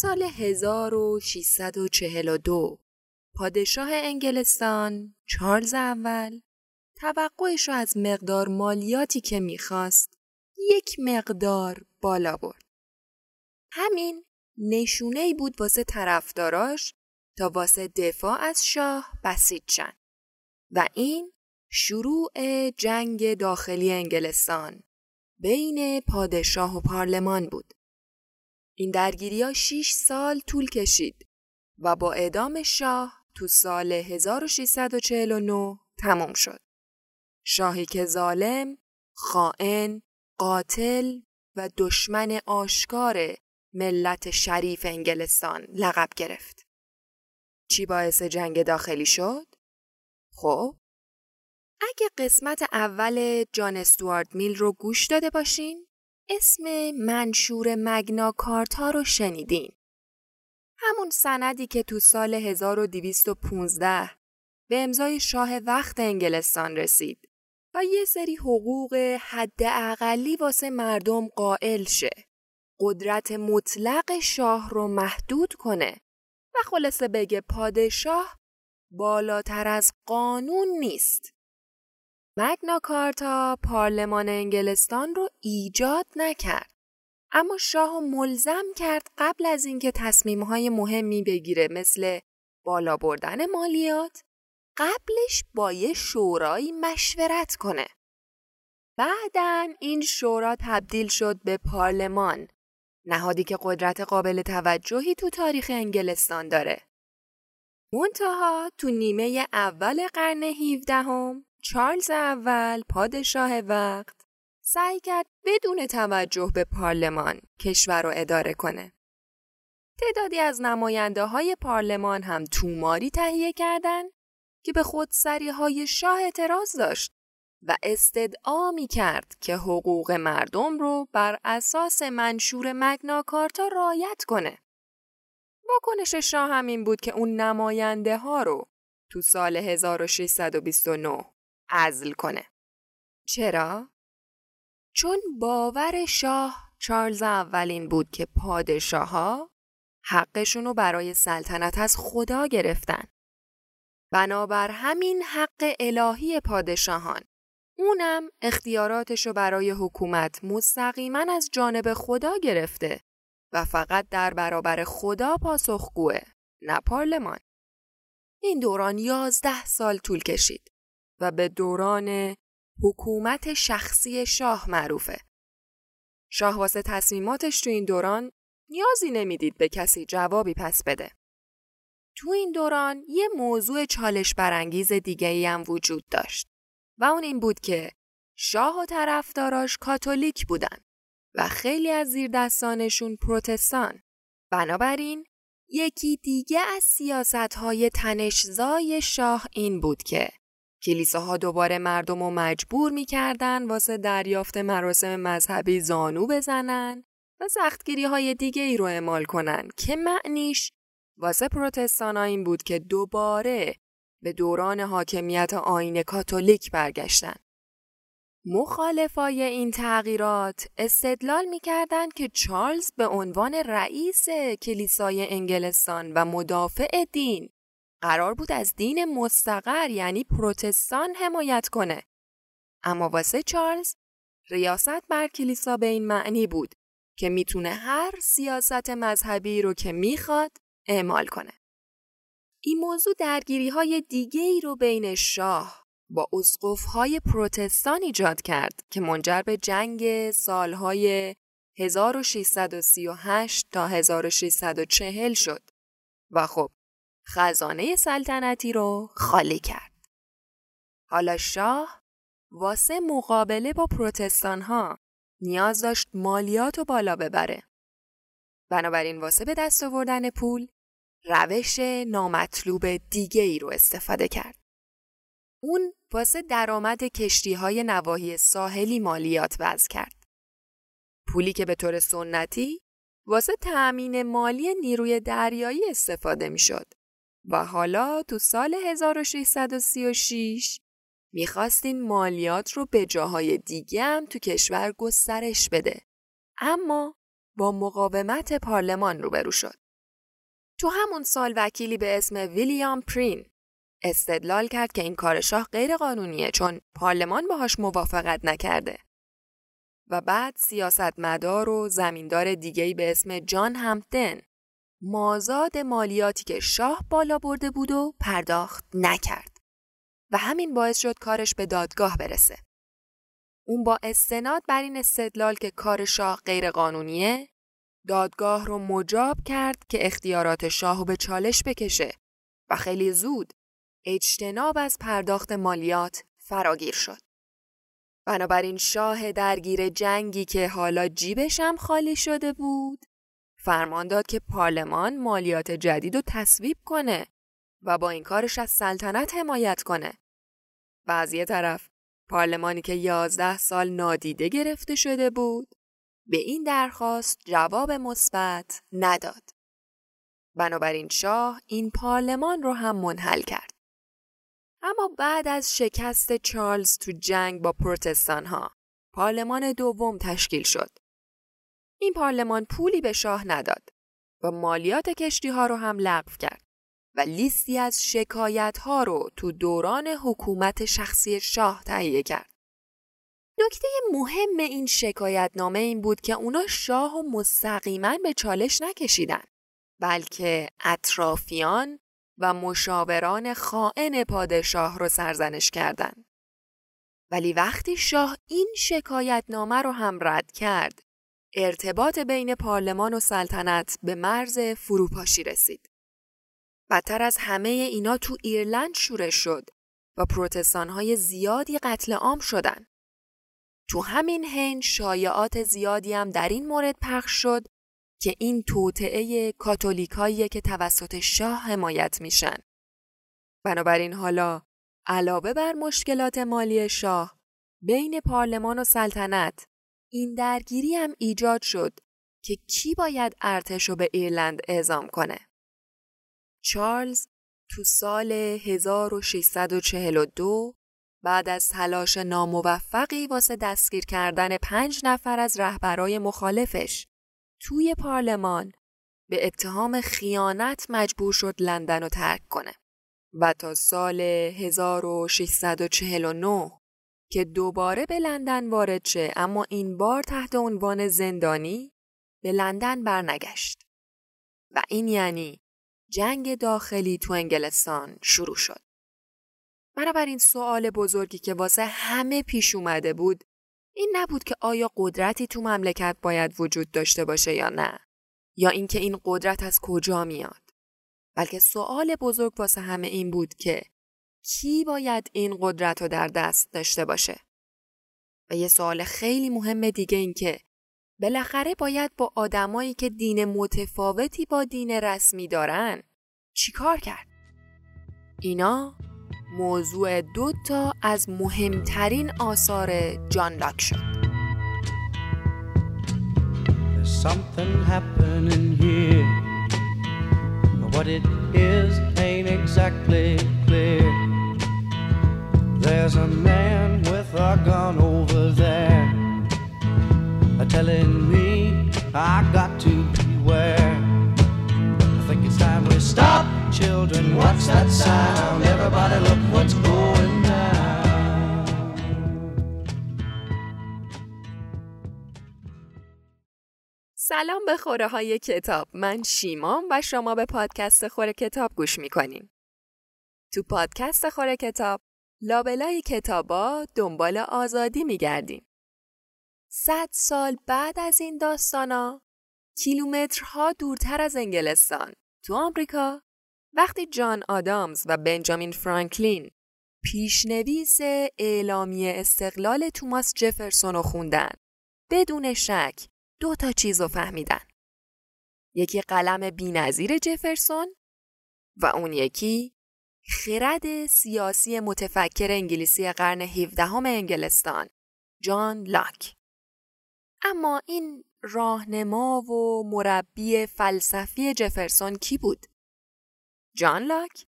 سال 1642 پادشاه انگلستان چارلز اول توقعش را از مقدار مالیاتی که می‌خواست یک مقدار بالا برد. همین نشونه‌ای بود واسه طرفداراش تا واسه دفاع از شاه بسیج شن و این شروع جنگ داخلی انگلستان بین پادشاه و پارلمان بود. این درگیری‌ها 6 سال طول کشید و با اعدام شاه تو سال 1649 تمام شد. شاهی که ظالم، خائن، قاتل و دشمن آشکار ملت شریف انگلستان لقب گرفت. چی باعث جنگ داخلی شد؟ خب، اگه قسمت اول جان استوارت میل رو گوش داده باشین، اسم منشور مگنا کارتا رو شنیدین. همون سندی که تو سال 1215 به امضای شاه وقت انگلستان رسید و یه سری حقوق حداقلی واسه مردم قائل شه، قدرت مطلق شاه رو محدود کنه و خلاصه بگه پادشاه بالاتر از قانون نیست. مگنا کارتا پارلمان انگلستان رو ایجاد نکرد، اما شاه ملزم کرد قبل از اینکه تصمیم‌های مهمی بگیره، مثل بالا بردن مالیات، قبلش با یه شورای مشورت کنه. بعداً این شورا تبدیل شد به پارلمان، نهادی که قدرت قابل توجهی تو تاریخ انگلستان داره. منتها تو نیمه اول قرن 17 چارلز اول پادشاه وقت سعی کرد بدون توجه به پارلمان کشور رو اداره کنه. تعدادی از نماینده‌های پارلمان هم توماری تهیه کردند که به خودسری‌های شاه اعتراض داشت و استدعا می‌کرد که حقوق مردم رو بر اساس منشور مگنا کارتا رعایت کنه. واکنش شاه هم این بود که اون نماینده‌ها رو تو سال 1629 عزل کنه. چرا؟ چون باور شاه چارلز اول این بود که پادشاه‌ها حقشونو برای سلطنت از خدا گرفتن. بنابر همین حق الهی پادشاهان، اونم اختیاراتشو برای حکومت مستقیما از جانب خدا گرفته و فقط در برابر خدا پاسخگوه، نه پارلمان. این دوران 11 سال طول کشید و به دوران حکومت شخصی شاه معروفه. شاه واسه تصمیماتش تو این دوران نیازی نمیدید به کسی جوابی پس بده. تو این دوران یه موضوع چالش برانگیز دیگه‌ای هم وجود داشت و اون این بود که شاه و طرفداراش کاتولیک بودن و خیلی از زیردستانشون پروتستان. بنابراین یکی دیگه از سیاست‌های تنش‌زای شاه این بود که کلیساها دوباره مردم رو مجبور می‌کردن واسه دریافت مراسم مذهبی زانو بزنن و سختگیری‌های دیگه‌ای رو اعمال کنن که معنیش واسه پروتستان‌ها این بود که دوباره به دوران حاکمیت آیین کاتولیک برگشتن. مخالفای این تغییرات استدلال می‌کردند که چارلز به عنوان رئیس کلیسای انگلستان و مدافع دین قرار بود از دین مستقر یعنی پروتستان حمایت کنه. اما واسه چارلز ریاست بر کلیسا به این معنی بود که میتونه هر سیاست مذهبی رو که میخواد اعمال کنه. این موضوع درگیری‌های دیگه‌ای رو بین شاه با اسقف‌های پروتستان ایجاد کرد که منجر به جنگ سال‌های 1638 تا 1640 شد و خب خزانه سلطنتی رو خالی کرد. حالا شاه واسه مقابله با پروتستان‌ها نیاز داشت مالیات رو بالا ببره. بنابراین واسه به دست آوردن پول روش نامطلوب دیگه‌ای رو استفاده کرد. اون واسه درآمد کشتی‌های نواحی ساحلی مالیات وضع کرد. پولی که به طور سنتی واسه تأمین مالی نیروی دریایی استفاده می‌شد و حالا تو سال 1636 می‌خواست این مالیات رو به جاهای دیگه هم تو کشور گسترش بده، اما با مقاومت پارلمان روبرو شد. تو همون سال وکیلی به اسم ویلیام پرین استدلال کرد که این کار شاه غیر قانونیه چون پارلمان باهاش موافقت نکرده. و بعد سیاستمدار و زمیندار دیگه‌ای به اسم جان همپتن مازاد مالیاتی که شاه بالا برده بود و پرداخت نکرد و همین باعث شد کارش به دادگاه برسه. اون با استناد بر این استدلال که کار شاه غیر قانونیه دادگاه رو مجاب کرد که اختیارات شاه رو به چالش بکشه و خیلی زود اجتناب از پرداخت مالیات فراگیر شد. بنابراین شاه درگیر جنگی که حالا جیبش هم خالی شده بود فرمان داد که پارلمان مالیات جدید رو تصویب کنه و با این کارش از سلطنت حمایت کنه. و از یه طرف پارلمانی که 11 سال نادیده گرفته شده بود به این درخواست جواب مثبت نداد. بنابراین شاه این پارلمان رو هم منحل کرد. اما بعد از شکست چارلز تو جنگ با پروتستان‌ها پارلمان دوم تشکیل شد. این پارلمان پولی به شاه نداد و مالیات کشتی‌ها رو هم لغو کرد و لیستی از شکایت‌ها رو تو دوران حکومت شخصی شاه تهیه کرد. نکته مهم این شکایتنامه این بود که اونا شاه رو مستقیماً به چالش نکشیدن بلکه اطرافیان و مشاوران خائن پادشاه رو سرزنش کردند. ولی وقتی شاه این شکایتنامه رو هم رد کرد ارتباط بین پارلمان و سلطنت به مرز فروپاشی رسید. بدتر از همه اینا تو ایرلند شورش شد و پروتستان‌های زیادی قتل عام شدن. تو همین هنگ شایعات زیادی هم در این مورد پخش شد که این توطئه کاتولیکاییه که توسط شاه حمایت میشن. بنابراین حالا علاوه بر مشکلات مالی شاه بین پارلمان و سلطنت این درگیری هم ایجاد شد که کی باید ارتش رو به ایرلند اعزام کنه. چارلز تو سال 1642 بعد از تلاش ناموفقی واسه دستگیر کردن 5 نفر از رهبرای مخالفش توی پارلمان به اتهام خیانت مجبور شد لندن رو ترک کنه و تا سال 1649 که دوباره به لندن وارد شه اما این بار تحت عنوان زندانی به لندن برنگشت و این یعنی جنگ داخلی تو انگلستان شروع شد. بنابراین سوال بزرگی که واسه همه پیش اومده بود این نبود که آیا قدرتی تو مملکت باید وجود داشته باشه یا نه یا اینکه این قدرت از کجا میاد، بلکه سوال بزرگ واسه همه این بود که کی باید این قدرت رو در دست داشته باشه. و یه سوال خیلی مهم دیگه این که بالاخره باید با آدمایی که دین متفاوتی با دین رسمی دارن چیکار کرد. اینا موضوع 2 تا از مهمترین آثار جان لاک شد. There's something happening here, but what it is ain't exactly clear. There's a man with a gun over there, telling me I got to beware. I think it's time we stop, children. What's that sound? Everybody look what's going down. سلام به خوره های کتاب. من شیمام و شما به پادکست خوره کتاب گوش میکنین. تو پادکست خوره کتاب لابلای کتابا دنبال آزادی میگردیم. 100 سال بعد از این داستانا کیلومترها دورتر از انگلستان تو آمریکا وقتی جان آدامز و بنجامین فرانکلین پیشنویس اعلامیه استقلال توماس جفرسون رو خوندن بدون شک 2 تا چیز رو فهمیدن. یکی قلم بی‌نظیر جفرسون و اون یکی خرد سیاسی متفکر انگلیسی قرن 17 انگلستان جان لاک. اما این راهنما و مربی فلسفی جفرسون کی بود؟ جان لاک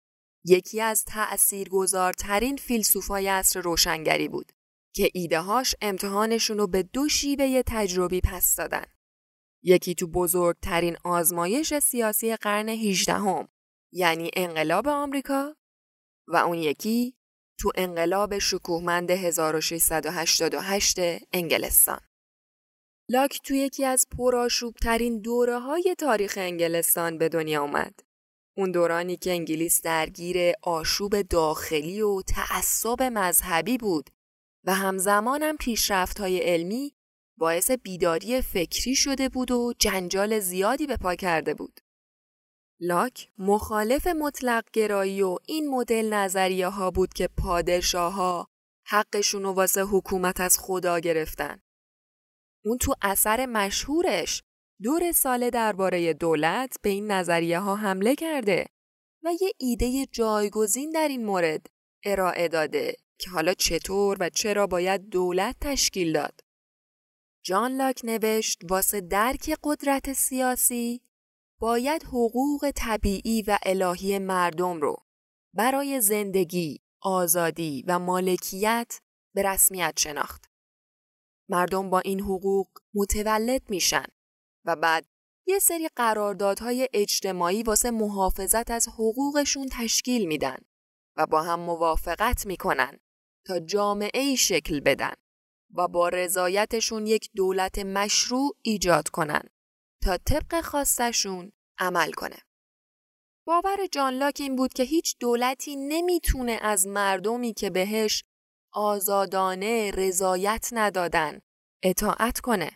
یکی از تأثیرگذارترین فیلسوفای عصر روشنگری بود که ایده‌هاش امتحانشون رو به 2 شیوه تجربی پس دادن. یکی تو بزرگترین آزمایش سیاسی قرن 18م، یعنی انقلاب آمریکا، و اون یکی تو انقلاب شکوهمند 1688 انگلستان. لاک تو یکی از پرآشوب‌ترین دوره‌های تاریخ انگلستان به دنیا اومد. اون دورانی که انگلیس درگیر آشوب داخلی و تعصب مذهبی بود و همزمان هم پیشرفت‌های علمی باعث بیداری فکری شده بود و جنجال زیادی به پا کرده بود. لاک مخالف مطلق گرایی و این مدل نظریه ها بود که پادشاه‌ها حقشون رو واسه حکومت از خدا گرفتن. اون تو اثر مشهورش دو رساله درباره دولت به این نظریه ها حمله کرده و یه ایده جایگزین در این مورد ارائه داده که حالا چطور و چرا باید دولت تشکیل داد. جان لاک نوشت واسه درک قدرت سیاسی باید حقوق طبیعی و الهی مردم رو برای زندگی، آزادی و مالکیت به رسمیت شناخت. مردم با این حقوق متولد میشن و بعد یه سری قراردادهای اجتماعی واسه محافظت از حقوقشون تشکیل میدن و با هم موافقت میکنن تا جامعه‌ای شکل بدن و با رضایتشون یک دولت مشروع ایجاد کنن تا طبق خواستشون عمل کنه. باور جان لاک این بود که هیچ دولتی نمیتونه از مردمی که بهش آزادانه رضایت ندادن اطاعت کنه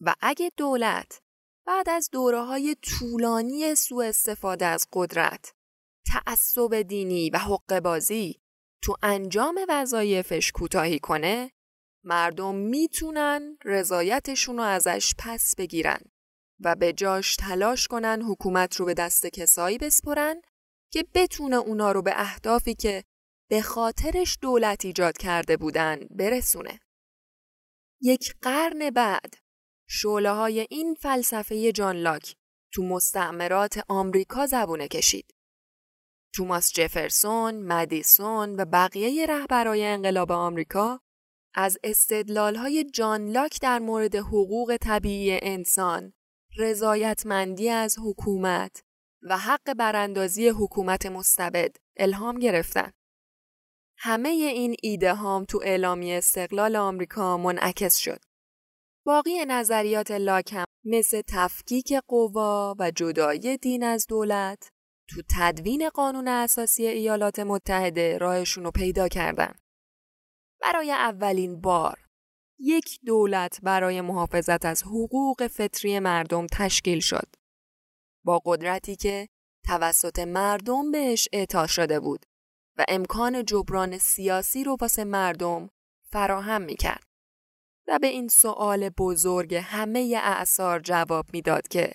و اگه دولت بعد از دوره‌های طولانی سوء استفاده از قدرت، تعصب دینی و حقه‌بازی تو انجام وظایفش کوتاهی کنه، مردم میتونن رضایتشون رو ازش پس بگیرن و به جاش تلاش کنن حکومت رو به دست کسایی بسپرن که بتونه اونا رو به اهدافی که به خاطرش دولت ایجاد کرده بودن برسونه. یک قرن بعد شعله‌های این فلسفه جان لاک تو مستعمرات آمریکا زبونه کشید. توماس جفرسون، مدیسون و بقیه رهبرای انقلاب آمریکا از استدلال‌های جان لاک در مورد حقوق طبیعی انسان، رضایتمندی از حکومت و حق براندازی حکومت مستبد الهام گرفتند. همه این ایده هام تو اعلامیه استقلال آمریکا منعکس شد. باقی نظریات لاک هم مثل تفکیک قوا و جدایی دین از دولت تو تدوین قانون اساسی ایالات متحده راهشون رو پیدا کردن. برای اولین بار یک دولت برای محافظت از حقوق فطری مردم تشکیل شد، با قدرتی که توسط مردم بهش اعطا شده بود و امکان جبران سیاسی رو واسه مردم فراهم می‌کرد و به این سؤال بزرگ همه اعصار جواب می‌داد که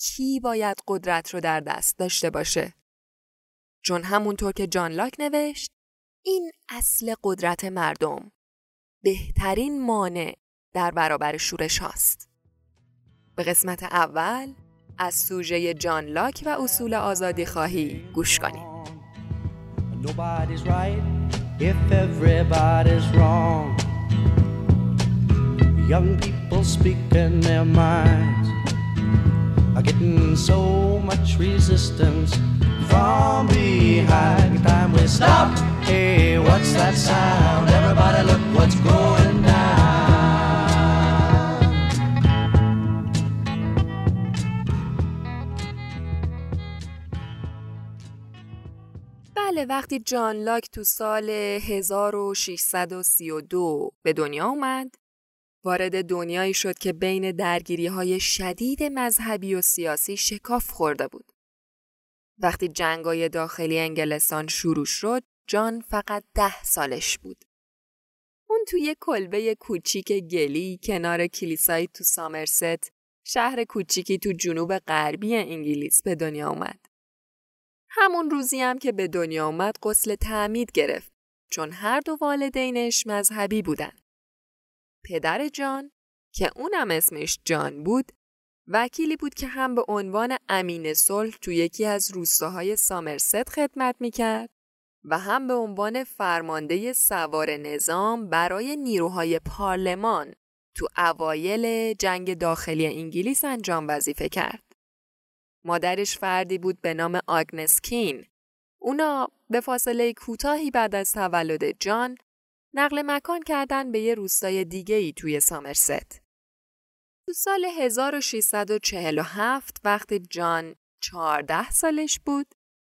کی باید قدرت رو در دست داشته باشه. چون همونطور که جان لاک نوشت، این اصل قدرت مردم بهترین مانع در برابر شورش هاست. به قسمت اول از سوژه جان لاک و اصول آزادی خواهی گوش کنید. Nobody's right if everybody's wrong. Young people speaking their minds are getting so much resistance from behind. Time we stop. Hey, what's that sound? Everybody look what's going down. بله، وقتی جان لاک تو سال 1632 به دنیا اومد، وارد دنیایی شد که بین درگیری‌های شدید مذهبی و سیاسی شکاف خورده بود. وقتی جنگ‌های داخلی انگلستان شروع شد، جان فقط 10 سالش بود. اون توی کلبه کوچیک گلی کنار کلیسای تو سامرست، شهر کوچیکی تو جنوب غربی انگلیس به دنیا اومد. همون روزی هم که به دنیا اومد غسل تعمید گرفت، چون هر دو والدینش مذهبی بودن. پدر جان که اونم اسمش جان بود، وکیلی بود که هم به عنوان امین صلح تو یکی از روستاهای سامرست خدمت میکرد و هم به عنوان فرمانده سوار نظام برای نیروهای پارلمان تو اوایل جنگ داخلی انگلیس انجام وظیفه کرد. مادرش فردی بود به نام آگنس کین. اونا به فاصله کوتاهی بعد از تولد جان نقل مکان کردن به یه روستای دیگه‌ای توی سامرست. تو سال 1647 وقتی جان 14 سالش بود،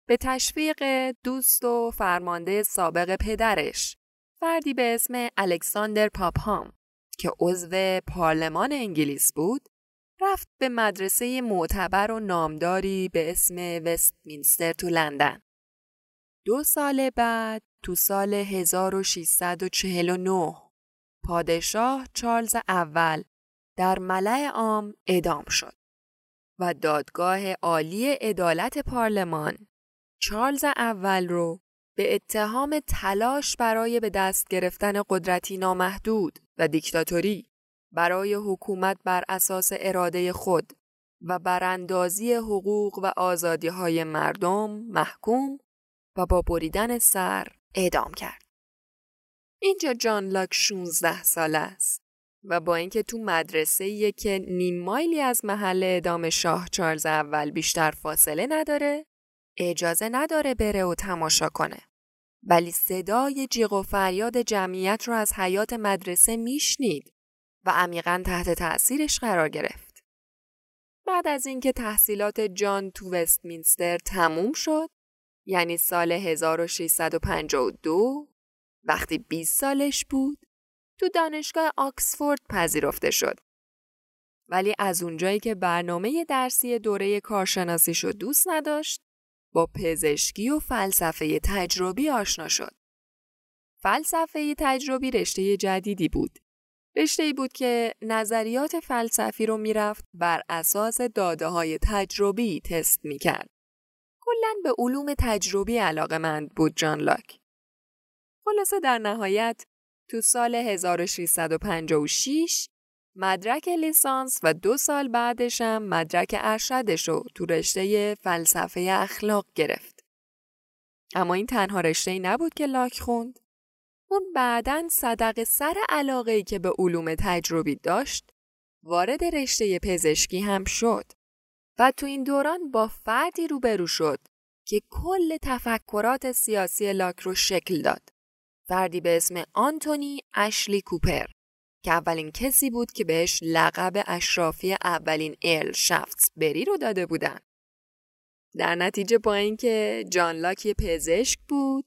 به تشویق دوست و فرمانده سابق پدرش، فردی به اسم الکساندر پاپهام که عضو پارلمان انگلیس بود، رفت به مدرسه معتبر و نامداری به اسم وستمینستر تو لندن. 2 سال بعد، تو سال 1649، پادشاه چارلز اول در ملأ عام اعدام شد و دادگاه عالی عدالت پارلمان چارلز اول رو به اتهام تلاش برای به دست گرفتن قدرتی نامحدود و دیکتاتوری برای حکومت بر اساس اراده خود و براندازی حقوق و آزادی‌های مردم محکوم و با بریدن سر اعدام کرد. اینجا جان لاک 16 ساله است و با اینکه تو مدرسه‌ای که نیم مایلی از محل اعدام شاه چارلز اول بیشتر فاصله نداره، اجازه نداره بره و تماشا کنه. ولی صدای جیغ و فریاد جمعیت رو از حیاط مدرسه میشنید و عمیقاً تحت تأثیرش قرار گرفت. بعد از اینکه تحصیلات جان تو وستمینستر تموم شد، یعنی سال 1652 وقتی 20 سالش بود، تو دانشگاه آکسفورد پذیرفته شد. ولی از اونجایی که برنامه درسی دوره کارشناسیشو دوست نداشت، با پزشکی و فلسفه تجربی آشنا شد. فلسفه تجربی رشته جدیدی بود. رشته‌ای بود که نظریات فلسفی رو میرفت بر اساس داده‌های تجربی تست میکرد. کلاً به علوم تجربی علاقه‌مند بود جان لاک. خلاصه در نهایت تو سال 1656 مدرک لیسانس و 2 سال بعدش هم مدرک ارشدش رو تو رشته فلسفه اخلاق گرفت. اما این تنها رشته‌ای نبود که لاک خوند. اون بعداً صدق سر علاقه‌ای که به علوم تجربی داشت، وارد رشته پزشکی هم شد و تو این دوران با فردی روبرو شد که کل تفکرات سیاسی لاک رو شکل داد. فردی به اسم آنتونی اشلی کوپر که اولین کسی بود که بهش لقب اشرافی اولین ارل شفتسبری رو داده بودن. در نتیجه با اینکه جان لاک یه پزشک بود،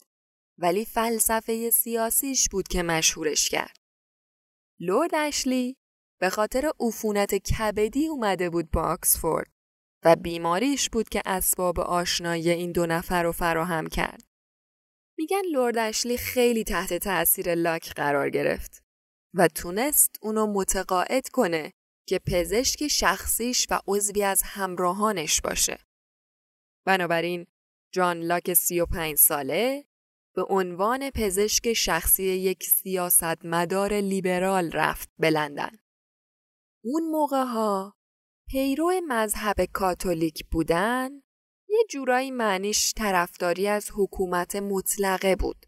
ولی فلسفه سیاسیش بود که مشهورش کرد. لورد اشلی به خاطر عفونت کبدی اومده بود با آکسفورد و بیماریش بود که اسباب آشنایی این 2 نفر رو فراهم کرد. میگن لورد اشلی خیلی تحت تأثیر لاک قرار گرفت و تونست اونو متقاعد کنه که پزشک شخصیش و عضوی از همراهانش باشه. بنابراین جان لاک 35 ساله به عنوان پزشک شخصی یک سیاستمدار لیبرال رفت به لندن. اون موقع ها پیرو مذهب کاتولیک بودن یه جورایی معنیش طرفداری از حکومت مطلقه بود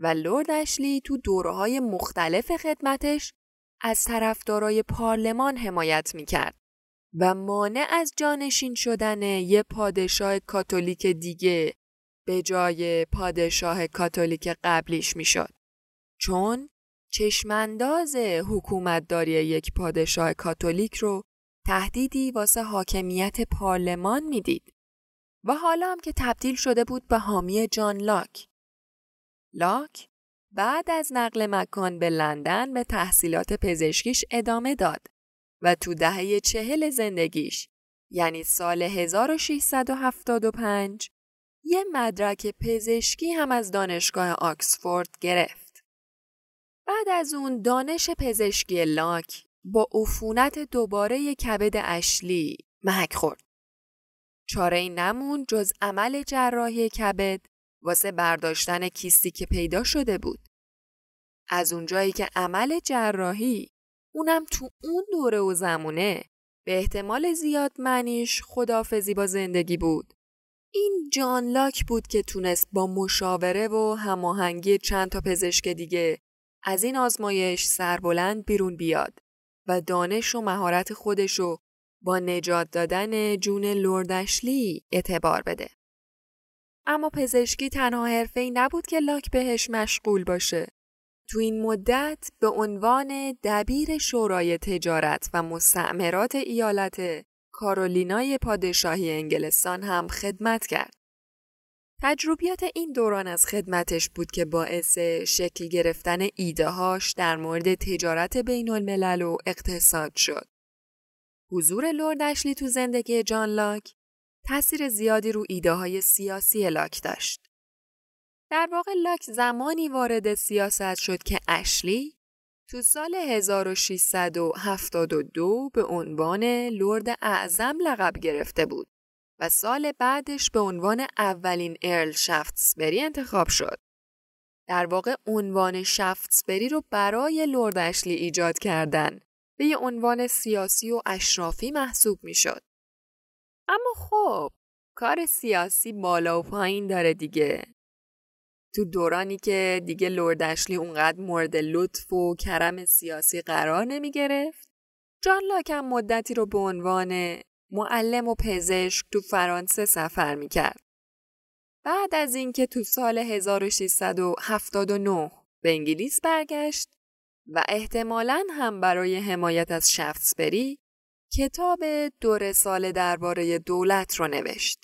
و لورد اشلی تو دوره‌های مختلف خدمتش از طرفدارای پارلمان حمایت می‌کرد و مانع از جانشین شدن یه پادشاه کاتولیک دیگه به جای پادشاه کاتولیک قبلیش میشد، چون چشمانداز حکومتداری یک پادشاه کاتولیک رو تهدیدی واسه حاکمیت پارلمان میدید و حالا هم که تبدیل شده بود به حامی جان لاک. لاک بعد از نقل مکان به لندن به تحصیلات پزشکیش ادامه داد و تو دهه 40 زندگیش، یعنی سال 1675 یه مدرک پزشکی هم از دانشگاه آکسفورد گرفت. بعد از اون دانش پزشکی لاک با عفونت دوباره کبد اشلی محک خورد. چاره‌ای نمون جز عمل جراحی کبد واسه برداشتن کیستی که پیدا شده بود. از اونجایی که عمل جراحی اونم تو اون دوره و زمونه به احتمال زیاد معنیش خداحافظی با زندگی بود، این جان لاک بود که تونست با مشاوره و هماهنگی چند تا پزشک دیگه از این آزمایش سربلند بیرون بیاد و دانش و مهارت خودشو با نجات دادن جون لرد اشلی اعتبار بده. اما پزشکی تنها حرفه‌ای نبود که لاک بهش مشغول باشه. تو این مدت به عنوان دبیر شورای تجارت و مستعمرات ایالت کارولینای پادشاهی انگلستان هم خدمت کرد. تجربیات این دوران از خدمتش بود که باعث شکل گرفتن ایده‌هاش در مورد تجارت بین الملل و اقتصاد شد. حضور لرد اشلی تو زندگی جان لاک تأثیر زیادی رو ایده‌های سیاسی لاک داشت. در واقع لاک زمانی وارد سیاست شد که اشلی تو سال 1672 به عنوان لرد اعظم لقب گرفته بود و سال بعدش به عنوان اولین ارل شفتسبری انتخاب شد. در واقع عنوان شفتسبری رو برای لرد اشلی ایجاد کردن به یه عنوان سیاسی و اشرافی محسوب می شد. اما خب کار سیاسی بالا و پایین داره دیگه. تو دورانی که دیگه لرد اشلی اونقدر مورد لطف و کرم سیاسی قرار نمی گرفت، جان لاک هم مدتی رو به عنوان معلم و پزشک تو فرانسه سفر می کرد. بعد از اینکه تو سال 1679 به انگلیس برگشت و احتمالاً هم برای حمایت از شفتسبری کتاب دو رساله درباره دولت رو نوشت.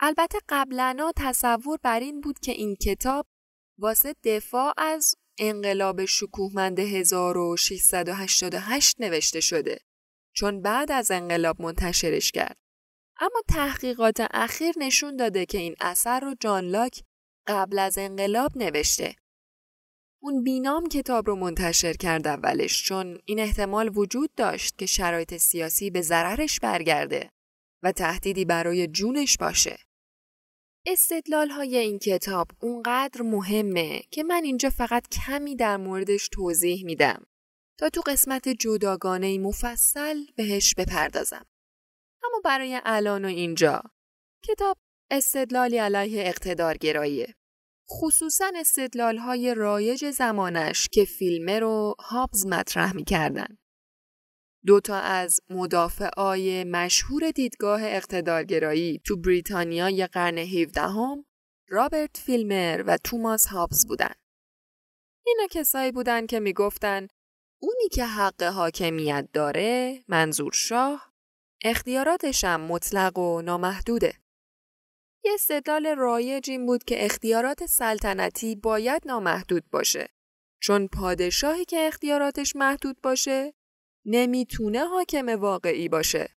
البته قبلنا تصور بر این بود که این کتاب واسه دفاع از انقلاب شکوهمند 1688 نوشته شده، چون بعد از انقلاب منتشرش کرد. اما تحقیقات اخیر نشون داده که این اثر رو جان لاک قبل از انقلاب نوشته. اون بینام کتاب رو منتشر کرد اولش، چون این احتمال وجود داشت که شرایط سیاسی به ضررش برگرده و تهدیدی برای جونش باشه. استدلال‌های این کتاب اونقدر مهمه که من اینجا فقط کمی در موردش توضیح میدم تا تو قسمت جداگانه مفصل بهش بپردازم. اما برای الان و اینجا کتاب استدلالی علیه اقتدارگراییه، خصوصاً استدلال‌های رایج زمانش که فیلمر و هابز مطرح می‌کردن. دوتا از مدافعای مشهور دیدگاه اقتدارگرایی تو بریتانیای قرن 17 رابرت فیلمر و توماس هابز بودن. اینا کسایی بودن که میگفتن اونی که حق حاکمیت داره، منظور شاه، اختیاراتش هم مطلق و نامحدوده. یه استدلال رایج این بود که اختیارات سلطنتی باید نامحدود باشه، چون پادشاهی که اختیاراتش محدود باشه نمیتونه حاکم واقعی باشه.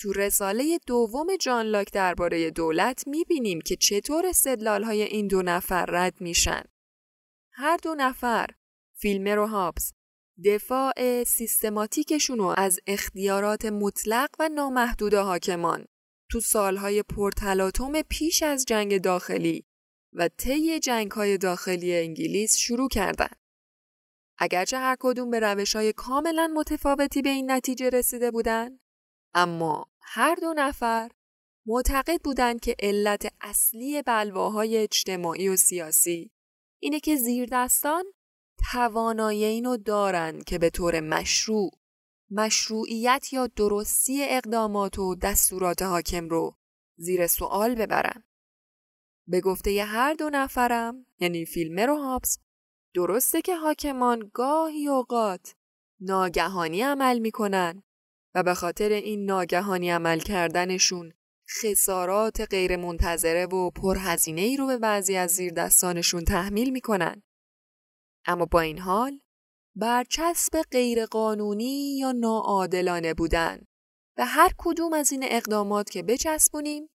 تو رساله دوم جان لاک درباره دولت میبینیم که چطور استدلال‌های این دو نفر رد میشن. هر دو نفر، فیلمر و هابز، دفاع سیستماتیکشونو از اختیارات مطلق و نامحدود حاکمان تو سالهای پرتلاطم پیش از جنگ داخلی و طی جنگ‌های داخلی انگلیس شروع کردن. اگرچه هر کدوم به روش‌های کاملاً متفاوتی به این نتیجه رسیده بودند، اما هر دو نفر معتقد بودند که علت اصلی بلواهای اجتماعی و سیاسی اینه که زیردستان توانایی اینو دارن که به طور مشروعیت یا درستی اقدامات و دستورات حاکم رو زیر سوال ببرن. به گفته ی هر دو نفرم، یعنی فیلمر و هابز، درسته که حاکمان گاهی اوقات ناگهانی عمل میکنن و به خاطر این ناگهانی عمل کردنشون خسارات غیرمنتظره و پرهزینه‌ای رو به بعضی از زیردستانشون تحمیل میکنن. اما با این حال برچسب غیرقانونی یا ناعادلانه بودن و هر کدوم از این اقدامات که بچسبونیم،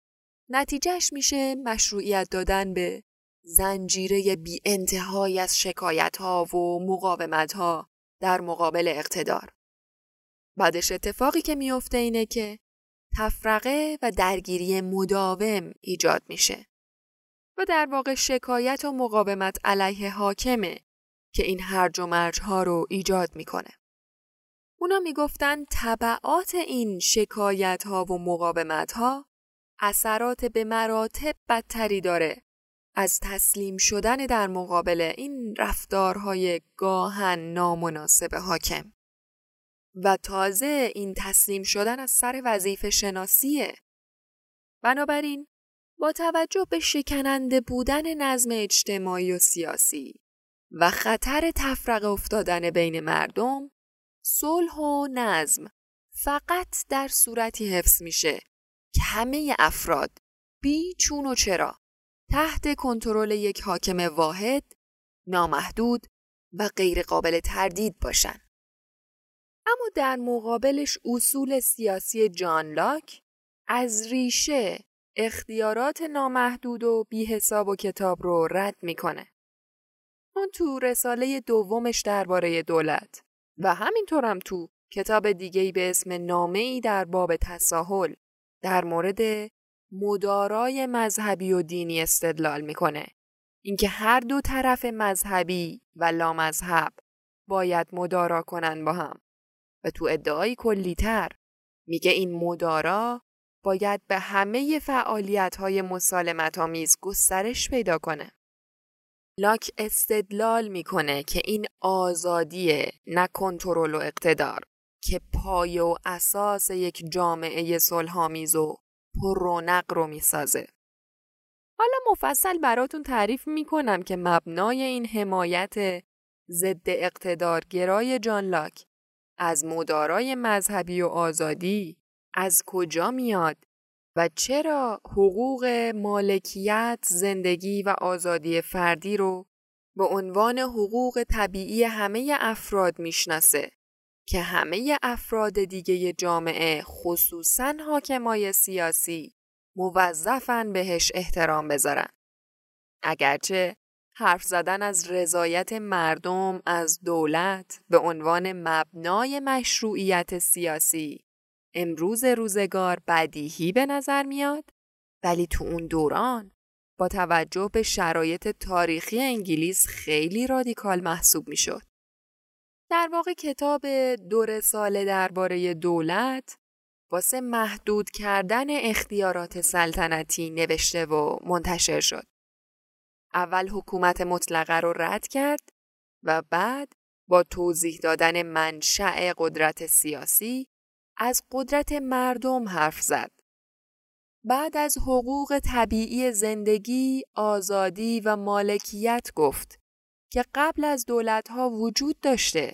نتیجهش میشه مشروعیت دادن به زنجیره بی انتهای از شکایت‌ها و مقاومت‌ها در مقابل اقتدار. بعدش اتفاقی که میفته اینه که تفرقه و درگیری مداوم ایجاد میشه و در واقع شکایت و مقاومت علیه حاکمه که این هرج و مرج‌ها رو ایجاد میکنه. اونا میگفتن تبعات این شکایت‌ها و مقاومت‌ها اثرات به مراتب بدتری داره از تسلیم شدن در مقابل این رفتارهای گاهن نامناسب حاکم. و تازه این تسلیم شدن از سر وظیفه شناسیه. بنابراین با توجه به شکننده بودن نظم اجتماعی و سیاسی و خطر تفرقه افتادن بین مردم، صلح و نظم فقط در صورتی حفظ میشه که همه افراد بی چون و چرا تحت کنترل یک حاکم واحد، نامحدود و غیر قابل تردید باشن. اما در مقابلش اصول سیاسی جان لاک از ریشه اختیارات نامحدود و بی حساب و کتاب رو رد میکنه. اون تو رساله دومش درباره دولت و همینطورم تو کتاب دیگه‌ای به اسم نامه‌ای در باب تساهل در مورد مدارای مذهبی و دینی استدلال میکنه. اینکه هر دو طرف مذهبی و لامذهب باید مدارا کنن با هم. و تو ادعای کلی‌تر میگه این مدارا باید به همه فعالیت‌های مسالمت‌آمیز گسترش پیدا کنه. لاک استدلال میکنه که این آزادیه، نه کنترل و اقتدار، که پایه و اساس یک جامعه صلح‌آمیز و پررونق رو میسازه. حالا مفصل براتون تعریف میکنم که مبنای این حمایت ضد اقتدارگرای جان لاک از مدارای مذهبی و آزادی از کجا میاد و چرا حقوق مالکیت، زندگی و آزادی فردی رو به عنوان حقوق طبیعی همه افراد میشناسه که همه افراد دیگه جامعه، خصوصاً حاکمای سیاسی، موظفن بهش احترام بذارن. اگرچه حرف زدن از رضایت مردم از دولت به عنوان مبنای مشروعیت سیاسی امروز روزگار بدیهی به نظر میاد، ولی تو اون دوران با توجه به شرایط تاریخی انگلیس خیلی رادیکال محسوب میشد. در واقع کتاب دو رساله درباره دولت واسه محدود کردن اختیارات سلطنتی نوشته و منتشر شد. اول حکومت مطلقه رو رد کرد و بعد با توضیح دادن منشأ قدرت سیاسی از قدرت مردم حرف زد. بعد از حقوق طبیعی زندگی، آزادی و مالکیت گفت که قبل از دولت‌ها وجود داشته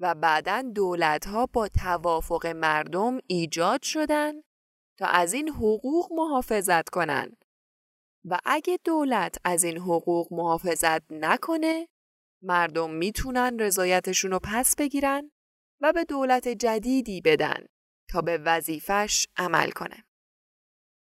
و بعداً دولت‌ها با توافق مردم ایجاد شدن تا از این حقوق محافظت کنند. و اگه دولت از این حقوق محافظت نکنه، مردم میتونن رضایتشون رو پس بگیرن و به دولت جدیدی بدن تا به وظیفش عمل کنه.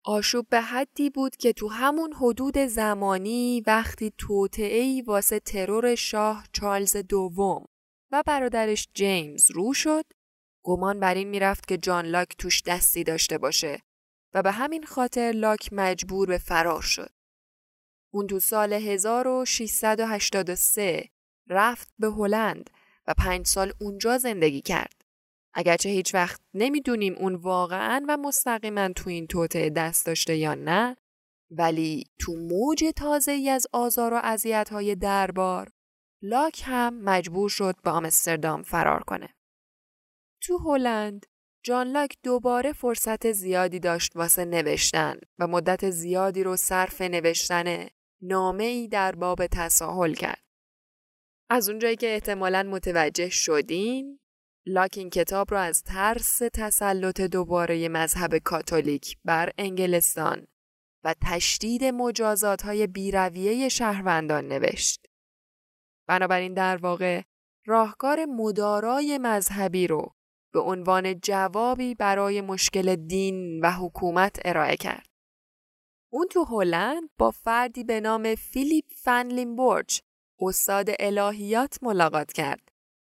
آشوب به حدی بود که تو همون حدود زمانی وقتی توطئه‌ای واسه ترور شاه چارلز دوم و برادرش جیمز رو شد، گمان بر این میرفت که جان لاک توش دستی داشته باشه و به همین خاطر لاک مجبور به فرار شد. اون تو سال 1683 رفت به هلند و 5 سال اونجا زندگی کرد. اگرچه هیچ وقت نمیدونیم اون واقعاً و مستقیماً تو این توطئه دست داشته یا نه، ولی تو موج تازه‌ای از آزار و اذیت‌های دربار، لاک هم مجبور شد به آمستردام فرار کنه. تو هلند جان لاک دوباره فرصت زیادی داشت واسه نوشتن و مدت زیادی رو صرف نوشتن نامه‌ای در باب تساهل کرد. از اونجایی که احتمالاً متوجه شدین، لاک این کتاب رو از ترس تسلط دوباره مذهب کاتولیک بر انگلستان و تشدید مجازات‌های بی‌رویه شهروندان نوشت. بنابراین در واقع راهکار مدارای مذهبی رو به عنوان جوابی برای مشکل دین و حکومت ارائه کرد. اون تو هلند با فردی به نام فیلیپ فان لیمبورخ، استاد الهیات، ملاقات کرد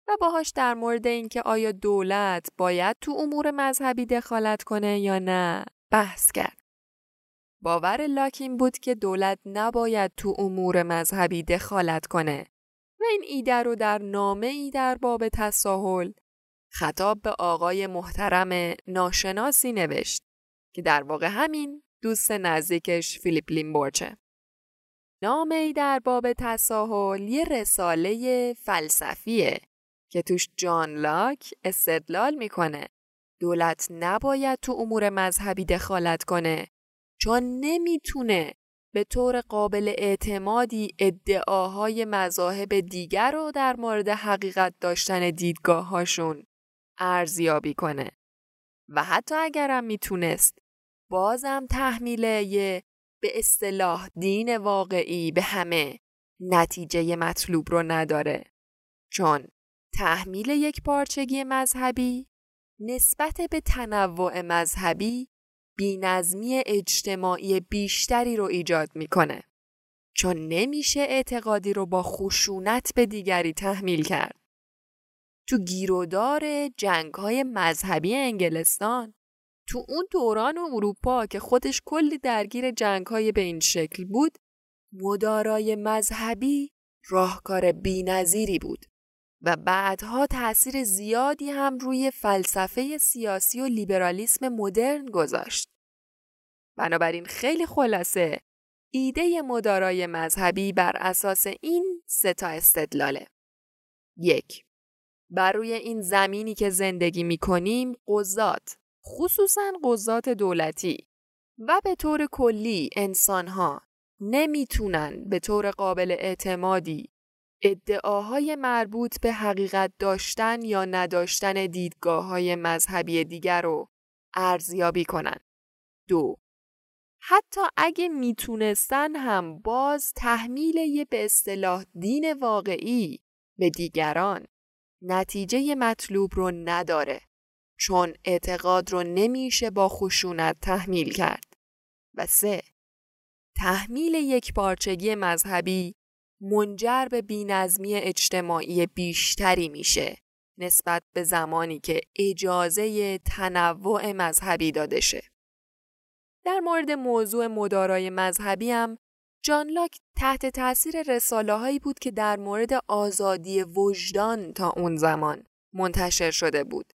و باهاش در مورد اینکه آیا دولت باید تو امور مذهبی دخالت کنه یا نه بحث کرد. باور لاک این بود که دولت نباید تو امور مذهبی دخالت کنه و این ایده رو در نامه‌ای در باب تساهل خطاب به آقای محترم ناشناسی نوشت که در واقع همین دوست نزدیکش فیلیپ لیمبورچه. نامه‌ای در باب تساهل یه رساله فلسفیه که توش جان لاک استدلال میکنه دولت نباید تو امور مذهبی دخالت کنه چون نمیتونه به طور قابل اعتمادی ادعاهای مذاهب دیگر رو در مورد حقیقت داشتن دیدگاه‌هاشون ارزیابی کنه و حتی اگرم میتونست بازم تحمیله به اصطلاح دین واقعی به همه نتیجه مطلوب رو نداره چون تحمیل یک پارچگی مذهبی نسبت به تنوع مذهبی بی‌نظمی اجتماعی بیشتری رو ایجاد میکنه چون نمیشه اعتقادی رو با خشونت به دیگری تحمیل کرد. تو گیرودار جنگ‌های مذهبی انگلستان تو اون دوران و اروپا که خودش کلی درگیر جنگ‌های به این شکل بود مدارای مذهبی راهکار بی‌نظیری بود و بعدها تأثیر زیادی هم روی فلسفه سیاسی و لیبرالیسم مدرن گذاشت. بنابراین خیلی خلاصه ایده مدارای مذهبی بر اساس این 3 استدلاله. 1. بر روی این زمینی که زندگی می‌کنیم، قضات، خصوصاً قضات دولتی و به طور کلی انسان‌ها نمی‌تونن به طور قابل اعتمادی ادعاهای مربوط به حقیقت داشتن یا نداشتن دیدگاه‌های مذهبی دیگر رو ارزیابی کنن. 2. حتی اگه میتونستن هم باز تحمیل یه به اصطلاح دین واقعی به دیگران نتیجه مطلوب رو نداره چون اعتقاد رو نمیشه با خشونت تحمیل کرد. و 3. تحمیل یک پارچگی مذهبی منجر به بی‌نظمی اجتماعی بیشتری میشه نسبت به زمانی که اجازه تنوع مذهبی داده شه. در مورد موضوع مدارای مذهبی هم جان لاک تحت تأثیر رساله‌هایی بود که در مورد آزادی وجدان تا اون زمان منتشر شده بود.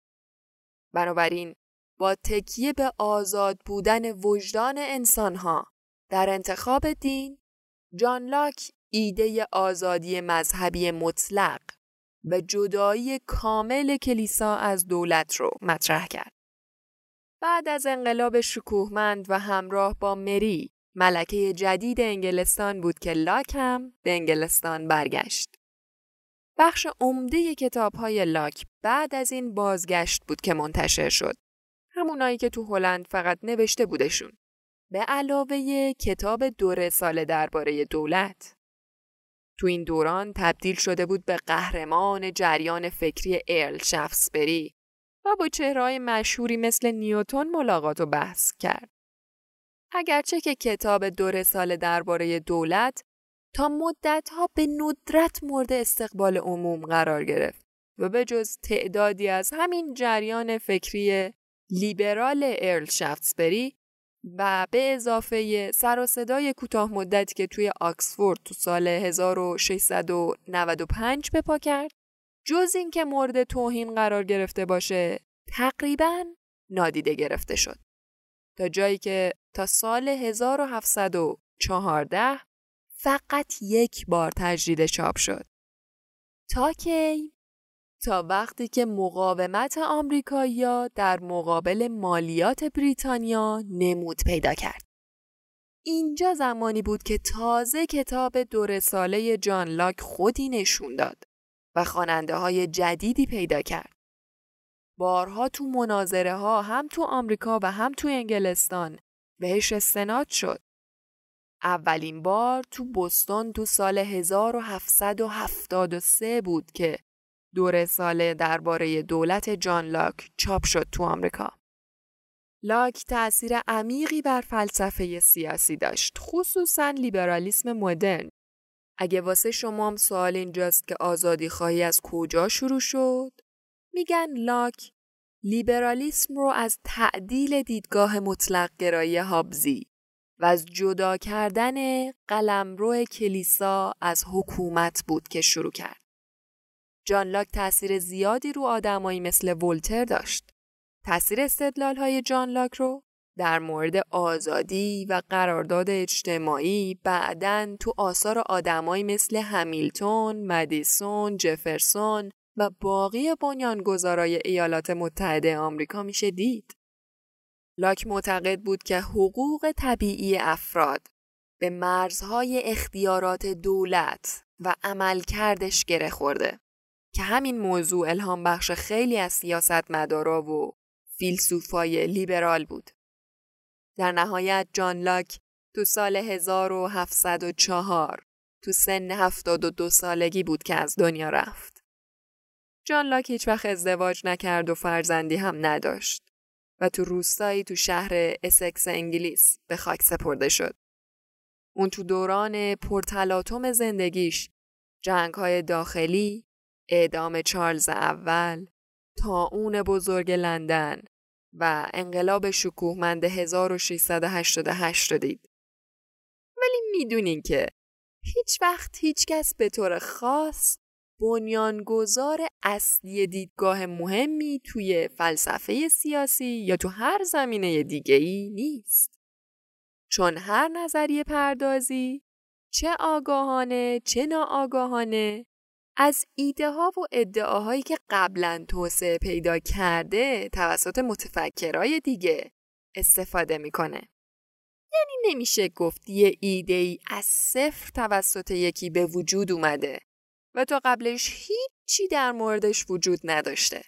بنابراین با تکیه به آزاد بودن وجدان انسان‌ها در انتخاب دین، جان لاک ایده آزادی مذهبی مطلق و جدایی کامل کلیسا از دولت رو مطرح کرد. بعد از انقلاب شکوهمند و همراه با مری، ملکه جدید انگلستان بود که لاک هم به انگلستان برگشت. بخش عمده کتاب‌های لاک بعد از این بازگشت بود که منتشر شد. همونایی که تو هلند فقط نوشته بودشون. به علاوه کتاب 2 رساله درباره دولت، تو این دوران تبدیل شده بود به قهرمان جریان فکری ارل شفتسبری و با چهره‌های مشهوری مثل نیوتن ملاقات و بحث کرد. اگرچه که کتاب 2 رساله درباره دولت تا مدت‌ها به ندرت مورد استقبال عموم قرار گرفت و به جز تعدادی از همین جریان فکری لیبرال ارل شفتسبری و به اضافه سر و صدای کوتاه مدتی که توی آکسفورد تو سال 1695 به پا کرد، جز این که مورد توهین قرار گرفته باشه، تقریباً نادیده گرفته شد. تا جایی که تا سال 1714 فقط 1 بار تجدید چاپ شد. تا کی؟ تا وقتی که مقاومت آمریکایی‌ها در مقابل مالیات بریتانیا نمود پیدا کرد. اینجا زمانی بود که تازه کتاب 2 رساله جان لاک خودی نشون داد و خواننده‌های جدیدی پیدا کرد. بارها تو مناظره‌ها هم تو آمریکا و هم تو انگلستان بهش استناد شد. اولین بار تو بوستون تو سال 1773 بود که 2 رساله درباره دولت جان لاک چاپ شد تو آمریکا. لاک تأثیر عمیقی بر فلسفه سیاسی داشت، خصوصاً لیبرالیسم مدرن. اگه واسه شما سوال اینجاست که آزادی خواهی از کجا شروع شد، میگن لاک لیبرالیسم رو از تعدیل دیدگاه مطلق گرایی هابزی و از جدا کردن قلمرو کلیسا از حکومت بود که شروع کرد. جان لاک تأثیر زیادی رو آدمایی مثل ولتر داشت. تأثیر استدلال‌های جان لاک رو در مورد آزادی و قرارداد اجتماعی بعداً تو آثار آدمایی مثل همیلتون، مدیسون، جفرسون و باقی بنیانگذارای ایالات متحده آمریکا میشه دید. لاک معتقد بود که حقوق طبیعی افراد به مرزهای اختیارات دولت و عملکردش گره خورده که همین موضوع الهام بخش خیلی از سیاستمدارا و فیلسوفای لیبرال بود. در نهایت جان لاک تو سال 1704 تو سن 72 سالگی بود که از دنیا رفت. جان لاک هیچ‌وقت ازدواج نکرد و فرزندی هم نداشت و تو روستایی تو شهر اسکس انگلیس به خاک سپرده شد. اون تو دوران پرتلاطم زندگیش جنگ‌های داخلی، اعدام چارلز اول، طاعون بزرگ لندن و انقلاب شکوهمند 1688 رو دید. ولی میدونین که هیچ وقت هیچ کس به طور خاص بنیانگذار اصلی دیدگاه مهمی توی فلسفه سیاسی یا تو هر زمینه دیگه‌ای نیست. چون هر نظریه پردازی، چه آگاهانه، چه ناآگاهانه، از ایده ها و ادعاهایی که قبلاً توسعه پیدا کرده توسط متفکرای دیگه استفاده میکنه. یعنی نمیشه گفت یه ایده ای از صفر توسط یکی به وجود اومده و تا قبلش هیچی در موردش وجود نداشته.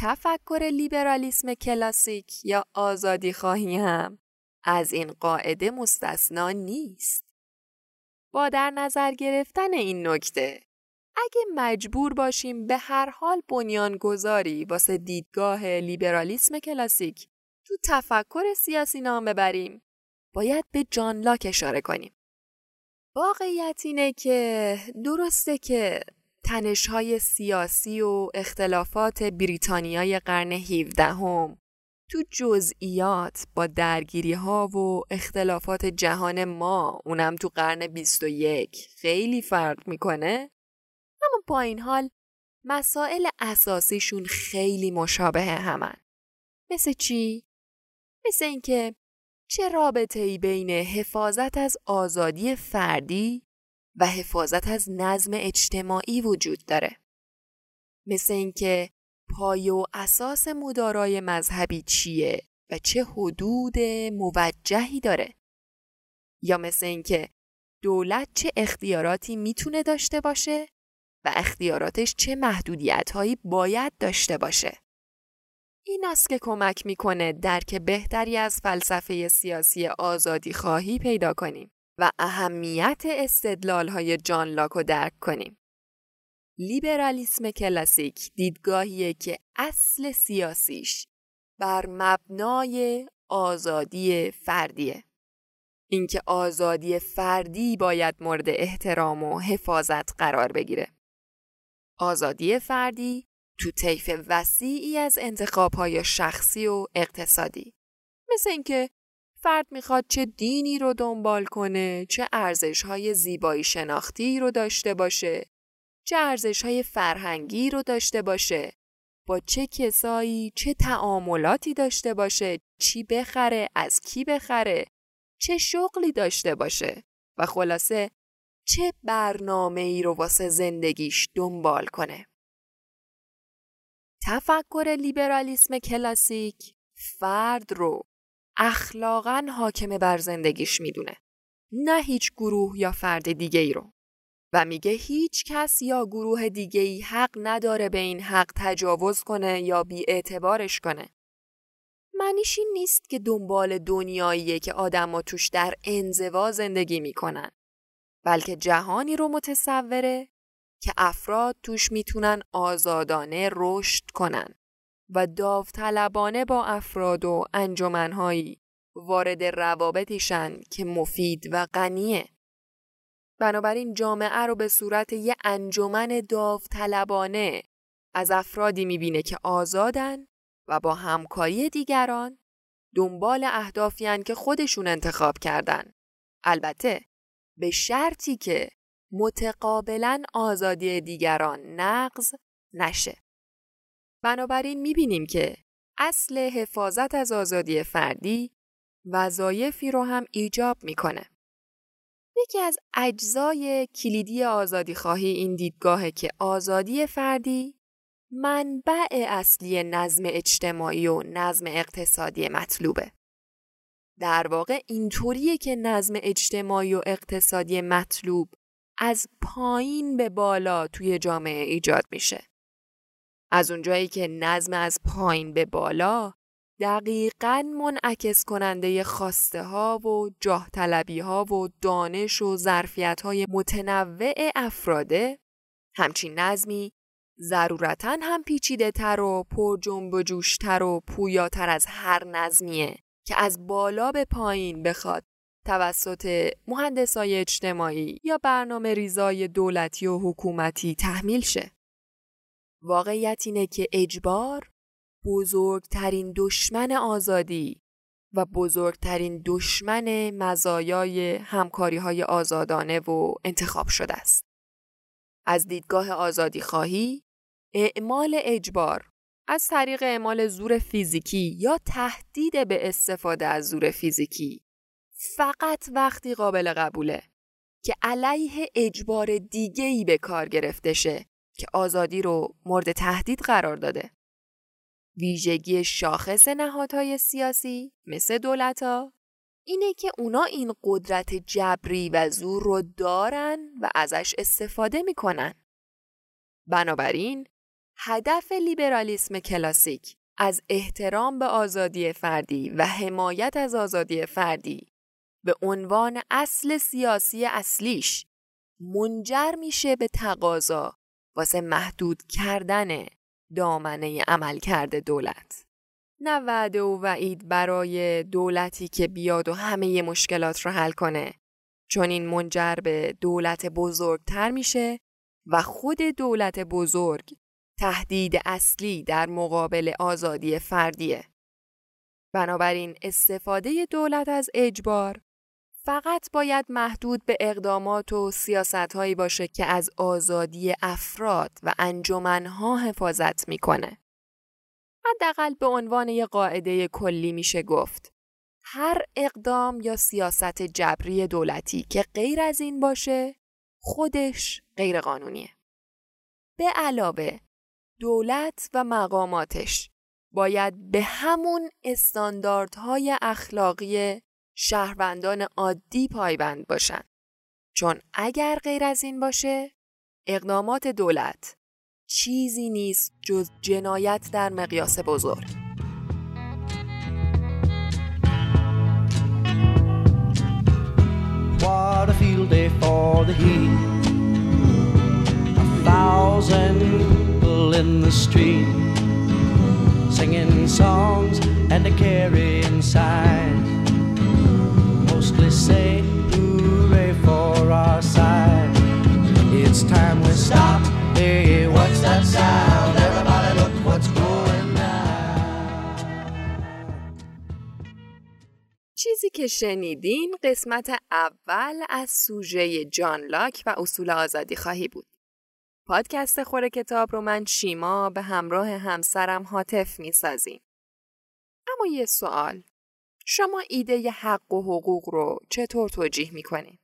تفکر لیبرالیسم کلاسیک یا آزادی خواهی هم از این قاعده مستثنا نیست. با در نظر گرفتن این نکته، اگه مجبور باشیم به هر حال بنیانگذاری واسه دیدگاه لیبرالیسم کلاسیک تو تفکر سیاسی نام ببریم، باید به جان لاک اشاره کنیم. واقعیت اینه که درسته که تنش‌های سیاسی و اختلافات بریتانیای قرن 17م تو جزئیات با درگیری‌ها و اختلافات جهان ما، اونم تو قرن 21، خیلی فرق میکنه، اما با این حال مسائل اساسیشون خیلی مشابه همن. مثل چی؟ مثل اینکه چه رابطه‌ای بین حفاظت از آزادی فردی و حفاظت از نظم اجتماعی وجود داره. مثل اینکه پایه و اساس مدارای مذهبی چیه و چه حدود موجهی داره. یا مثل اینکه دولت چه اختیاراتی میتونه داشته باشه و اختیاراتش چه محدودیت‌هایی باید داشته باشه. این است که کمک می‌کنه درک بهتری از فلسفه سیاسی آزادی خواهی پیدا کنیم و اهمیت استدلال‌های جان لاک رو درک کنیم. لیبرالیسم کلاسیک دیدگاهیه که اصل سیاسیش بر مبنای آزادی فردیه. اینکه آزادی فردی باید مورد احترام و حفاظت قرار بگیره. آزادی فردی تو طیف وسیعی از انتخاب‌های شخصی و اقتصادی. مثل اینکه فرد میخواد چه دینی رو دنبال کنه، چه ارزش‌های زیبایی شناختی رو داشته باشه، چه ارزش‌های فرهنگی رو داشته باشه، با چه کسایی چه تعاملاتی داشته باشه، چی بخره، از کی بخره، چه شغلی داشته باشه و خلاصه چه برنامه‌ای رو واسه زندگیش دنبال کنه. تفکر لیبرالیسم کلاسیک فرد رو اخلاقاً حاکم بر زندگیش میدونه، نه هیچ گروه یا فرد دیگه‌ای رو، و میگه هیچ کس یا گروه دیگه‌ای حق نداره به این حق تجاوز کنه یا بی‌اعتبارش کنه. معنیش این نیست که دنبال دنیاییه که آدم‌ها توش در انزوا زندگی میکنن، بلکه جهانی رو متصوره که افراد توش میتونن آزادانه رشد کنن و داوطلبانه با افراد و انجمن‌هایی وارد روابطیشن که مفید و غنیه. بنابراین جامعه رو به صورت یه انجمن داوطلبانه از افرادی میبینه که آزادن و با همکاری دیگران دنبال اهدافیان که خودشون انتخاب کردن. البته به شرطی که متقابلاً آزادی دیگران نقض نشه. بنابراین می‌بینیم که اصل حفاظت از آزادی فردی وظایفی رو هم ایجاب می‌کنه. یکی از اجزای کلیدی آزادی‌خواهی این دیدگاهه که آزادی فردی منبع اصلی نظم اجتماعی و نظم اقتصادی مطلوبه. در واقع اینطوریه که نظم اجتماعی و اقتصادی مطلوب از پایین به بالا توی جامعه ایجاد میشه. از اونجایی که نظم از پایین به بالا دقیقاً منعکس کننده خواسته ها و جاه طلبی ها و دانش و ظرفیت های متنوع افراده، همچین نظمی ضرورتاً هم پیچیده تر و پر جنب و جوش تر و پویاتر از هر نظمیه که از بالا به پایین بخواد توسط مهندسای اجتماعی یا برنامه ریزای دولتی و حکومتی تحمیل شه. واقعیت اینه که اجبار بزرگترین دشمن آزادی و بزرگترین دشمن مزایای همکاری‌های آزادانه و انتخاب شده است. از دیدگاه آزادی خواهی، اعمال اجبار از طریق اعمال زور فیزیکی یا تهدید به استفاده از زور فیزیکی فقط وقتی قابل قبوله که علیه اجبار دیگه‌ای به کار گرفته شه که آزادی رو مورد تهدید قرار داده. ویژگی شاخص نهادهای سیاسی مثل دولت‌ها اینه که اونا این قدرت جبری و زور رو دارن و ازش استفاده میکنن. بنابراین هدف لیبرالیسم کلاسیک از احترام به آزادی فردی و حمایت از آزادی فردی به عنوان اصل سیاسی اصلیش منجر میشه به تقاضا واسه محدود کردن دامنه عمل کرده دولت. نه وعده و وعید برای دولتی که بیاد و همه مشکلات رو حل کنه، چون این منجر به دولت بزرگتر میشه و خود دولت بزرگ تهدید اصلی در مقابل آزادی فردیه. بنابراین استفاده دولت از اجبار فقط باید محدود به اقدامات و سیاست‌هایی باشه که از آزادی افراد و انجمن‌ها حفاظت می‌کنه. حداقل به عنوان یک قاعده کلی میشه گفت هر اقدام یا سیاست جبری دولتی که غیر از این باشه خودش غیر قانونیه. به علاوه دولت و مقاماتش باید به همون استانداردهای اخلاقی شهروندان عادی پایبند باشن، چون اگر غیر از این باشه اقدامات دولت چیزی نیست جز جنایت در مقیاس بزرگ. What a field day for the heat. A thousand people in the street singing songs and a carry inside. Mostly say hooray for our side. It's time we stop. Hey, what's that sound? Everybody look what's going down. چیزی که شنیدین قسمت اول از سوژه جان لاک و اصول آزادی خواهی بود. پادکست خوره کتاب رو من شیما به همراه همسرم هاتف میسازیم. اما یه سوال، شما ایده حق و حقوق رو چطور توجیه میکنین؟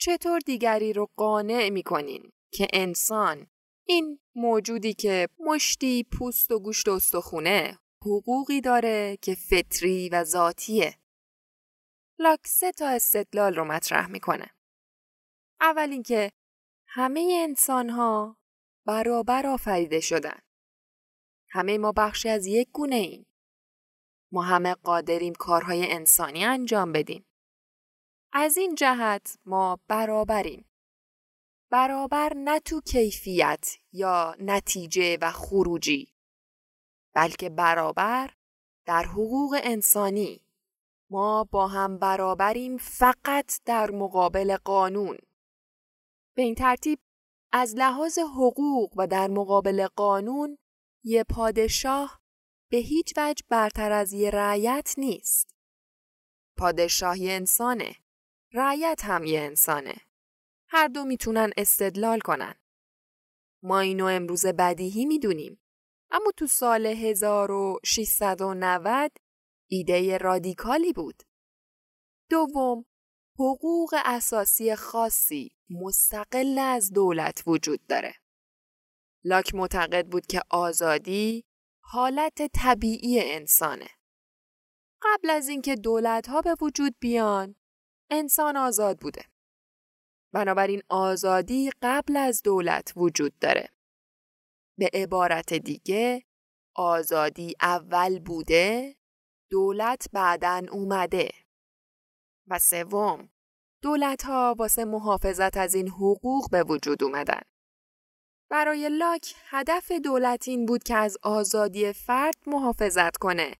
چطور دیگری رو قانع میکنین که انسان، این موجودی که مشتی پوست و گوشت و استخونه، حقوقی داره که فطری و ذاتیه؟ لاک سه تا استدلال رو مطرح میکنه. اول اینکه همه انسان‌ها برابر آفریده شدن. همه ما بخشی از یک گونه ایم. ما همه قادریم کارهای انسانی انجام بدیم. از این جهت ما برابریم. برابر نه تو کیفیت یا نتیجه و خروجی، بلکه برابر در حقوق انسانی. ما با هم برابریم فقط در مقابل قانون. به این ترتیب از لحاظ حقوق و در مقابل قانون یه پادشاه به هیچ وجه برتر از یه رعیت نیست. پادشاه یه انسانه، رعیت هم یه انسانه. هر دو میتونن استدلال کنن. ما اینو امروز بدیهی میدونیم، اما تو سال 1690 ایده رادیکالی بود. دوم، حقوق اساسی خاصی مستقل از دولت وجود داره. لاک معتقد بود که آزادی حالت طبیعی انسانه. قبل از اینکه دولت‌ها به وجود بیان، انسان آزاد بوده. بنابراین آزادی قبل از دولت وجود داره. به عبارت دیگه، آزادی اول بوده، دولت بعداً اومده. و سوم، دولت‌ها واسه محافظت از این حقوق به وجود اومدن. برای لاک، هدف دولت این بود که از آزادی فرد محافظت کنه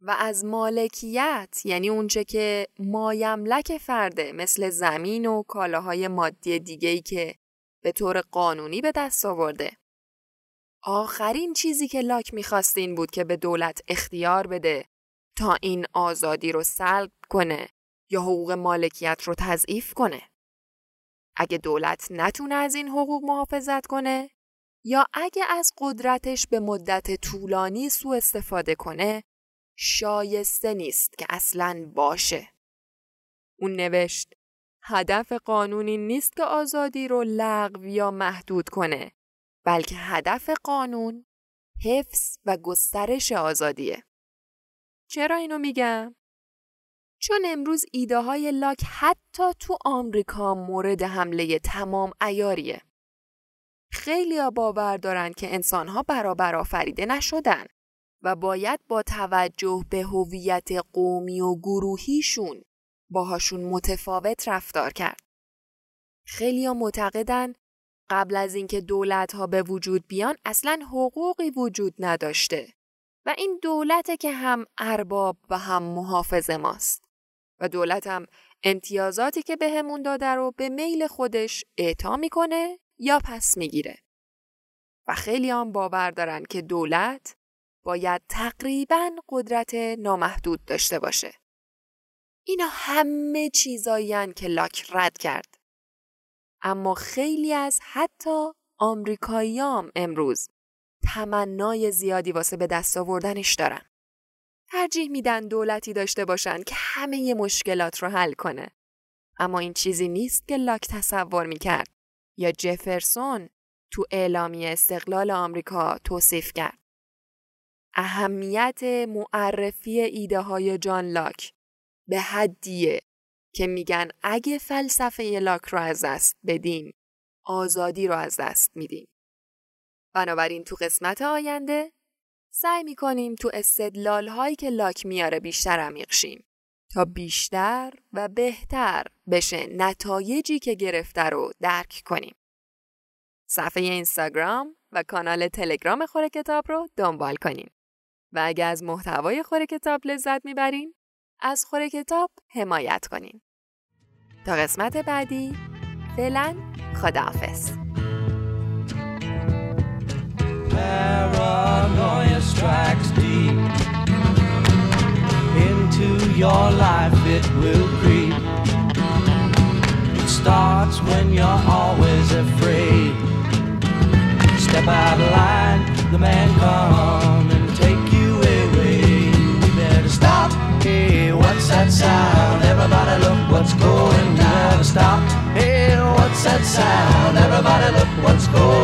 و از مالکیت، یعنی اونچه که مایملک فرده، مثل زمین و کالاهای مادی دیگه‌ای که به طور قانونی به دست آورده. آخرین چیزی که لاک می‌خواست این بود که به دولت اختیار بده تا این آزادی رو سلب کنه یا حقوق مالکیت رو تضعیف کنه. اگه دولت نتونه از این حقوق محافظت کنه یا اگه از قدرتش به مدت طولانی سوء استفاده کنه، شایسته نیست که اصلاً باشه. اون نوشت: هدف قانونی نیست که آزادی رو لغو یا محدود کنه، بلکه هدف قانون حفظ و گسترش آزادیه. چرا اینو میگم؟ چون امروز ایده های لاک حتی تو آمریکا مورد حمله تمام عیاریه. خیلیا باور دارن که انسانها برابر آفریده نشدن و باید با توجه به هویت قومی و گروهیشون باهاشون متفاوت رفتار کرد. خیلیا معتقدن قبل از اینکه دولت‌ها به وجود بیان اصلاً حقوقی وجود نداشته و این دولته که هم ارباب و هم محافظ ماست و دولت هم امتیازاتی که بهمون داده رو به میل خودش اعطا میکنه یا پس میگیره. و خیلی هم باور دارن که دولت باید تقریباً قدرت نامحدود داشته باشه. اینا همه چیزایی هن که لاک رد کرد. اما خیلی از حتی آمریکاییام امروز تمنای زیادی واسه به دست آوردنش دارن. ترجیح میدن دولتی داشته باشن که همه مشکلات رو حل کنه. اما این چیزی نیست که لاک تصور میکرد یا جفرسون تو اعلامیه استقلال آمریکا توصیف کرد. اهمیت معرفی ایده های جان لاک به حدیه که میگن اگه فلسفه لاک رو از دست بدیم، آزادی رو از دست میدیم. بنابراین تو قسمت آینده سعی می‌کنیم تو استدلال‌هایی که لاک میاره بیشتر عمیق شیم تا بیشتر و بهتر بشه نتایجی که گرفته رو درک کنیم. صفحه اینستاگرام و کانال تلگرام خوره کتاب رو دنبال کنین و اگه از محتوای خوره کتاب لذت میبرین، از خوره کتاب حمایت کنین. تا قسمت بعدی، فعلا خداحافظ. Paranoia strikes deep into your life, it will creep. It starts when you're always afraid. Step out of line, the man come and take you away. You better stop. Hey, what's that sound? Everybody look what's going down. Stop. Hey, what's that sound? Everybody look what's going down.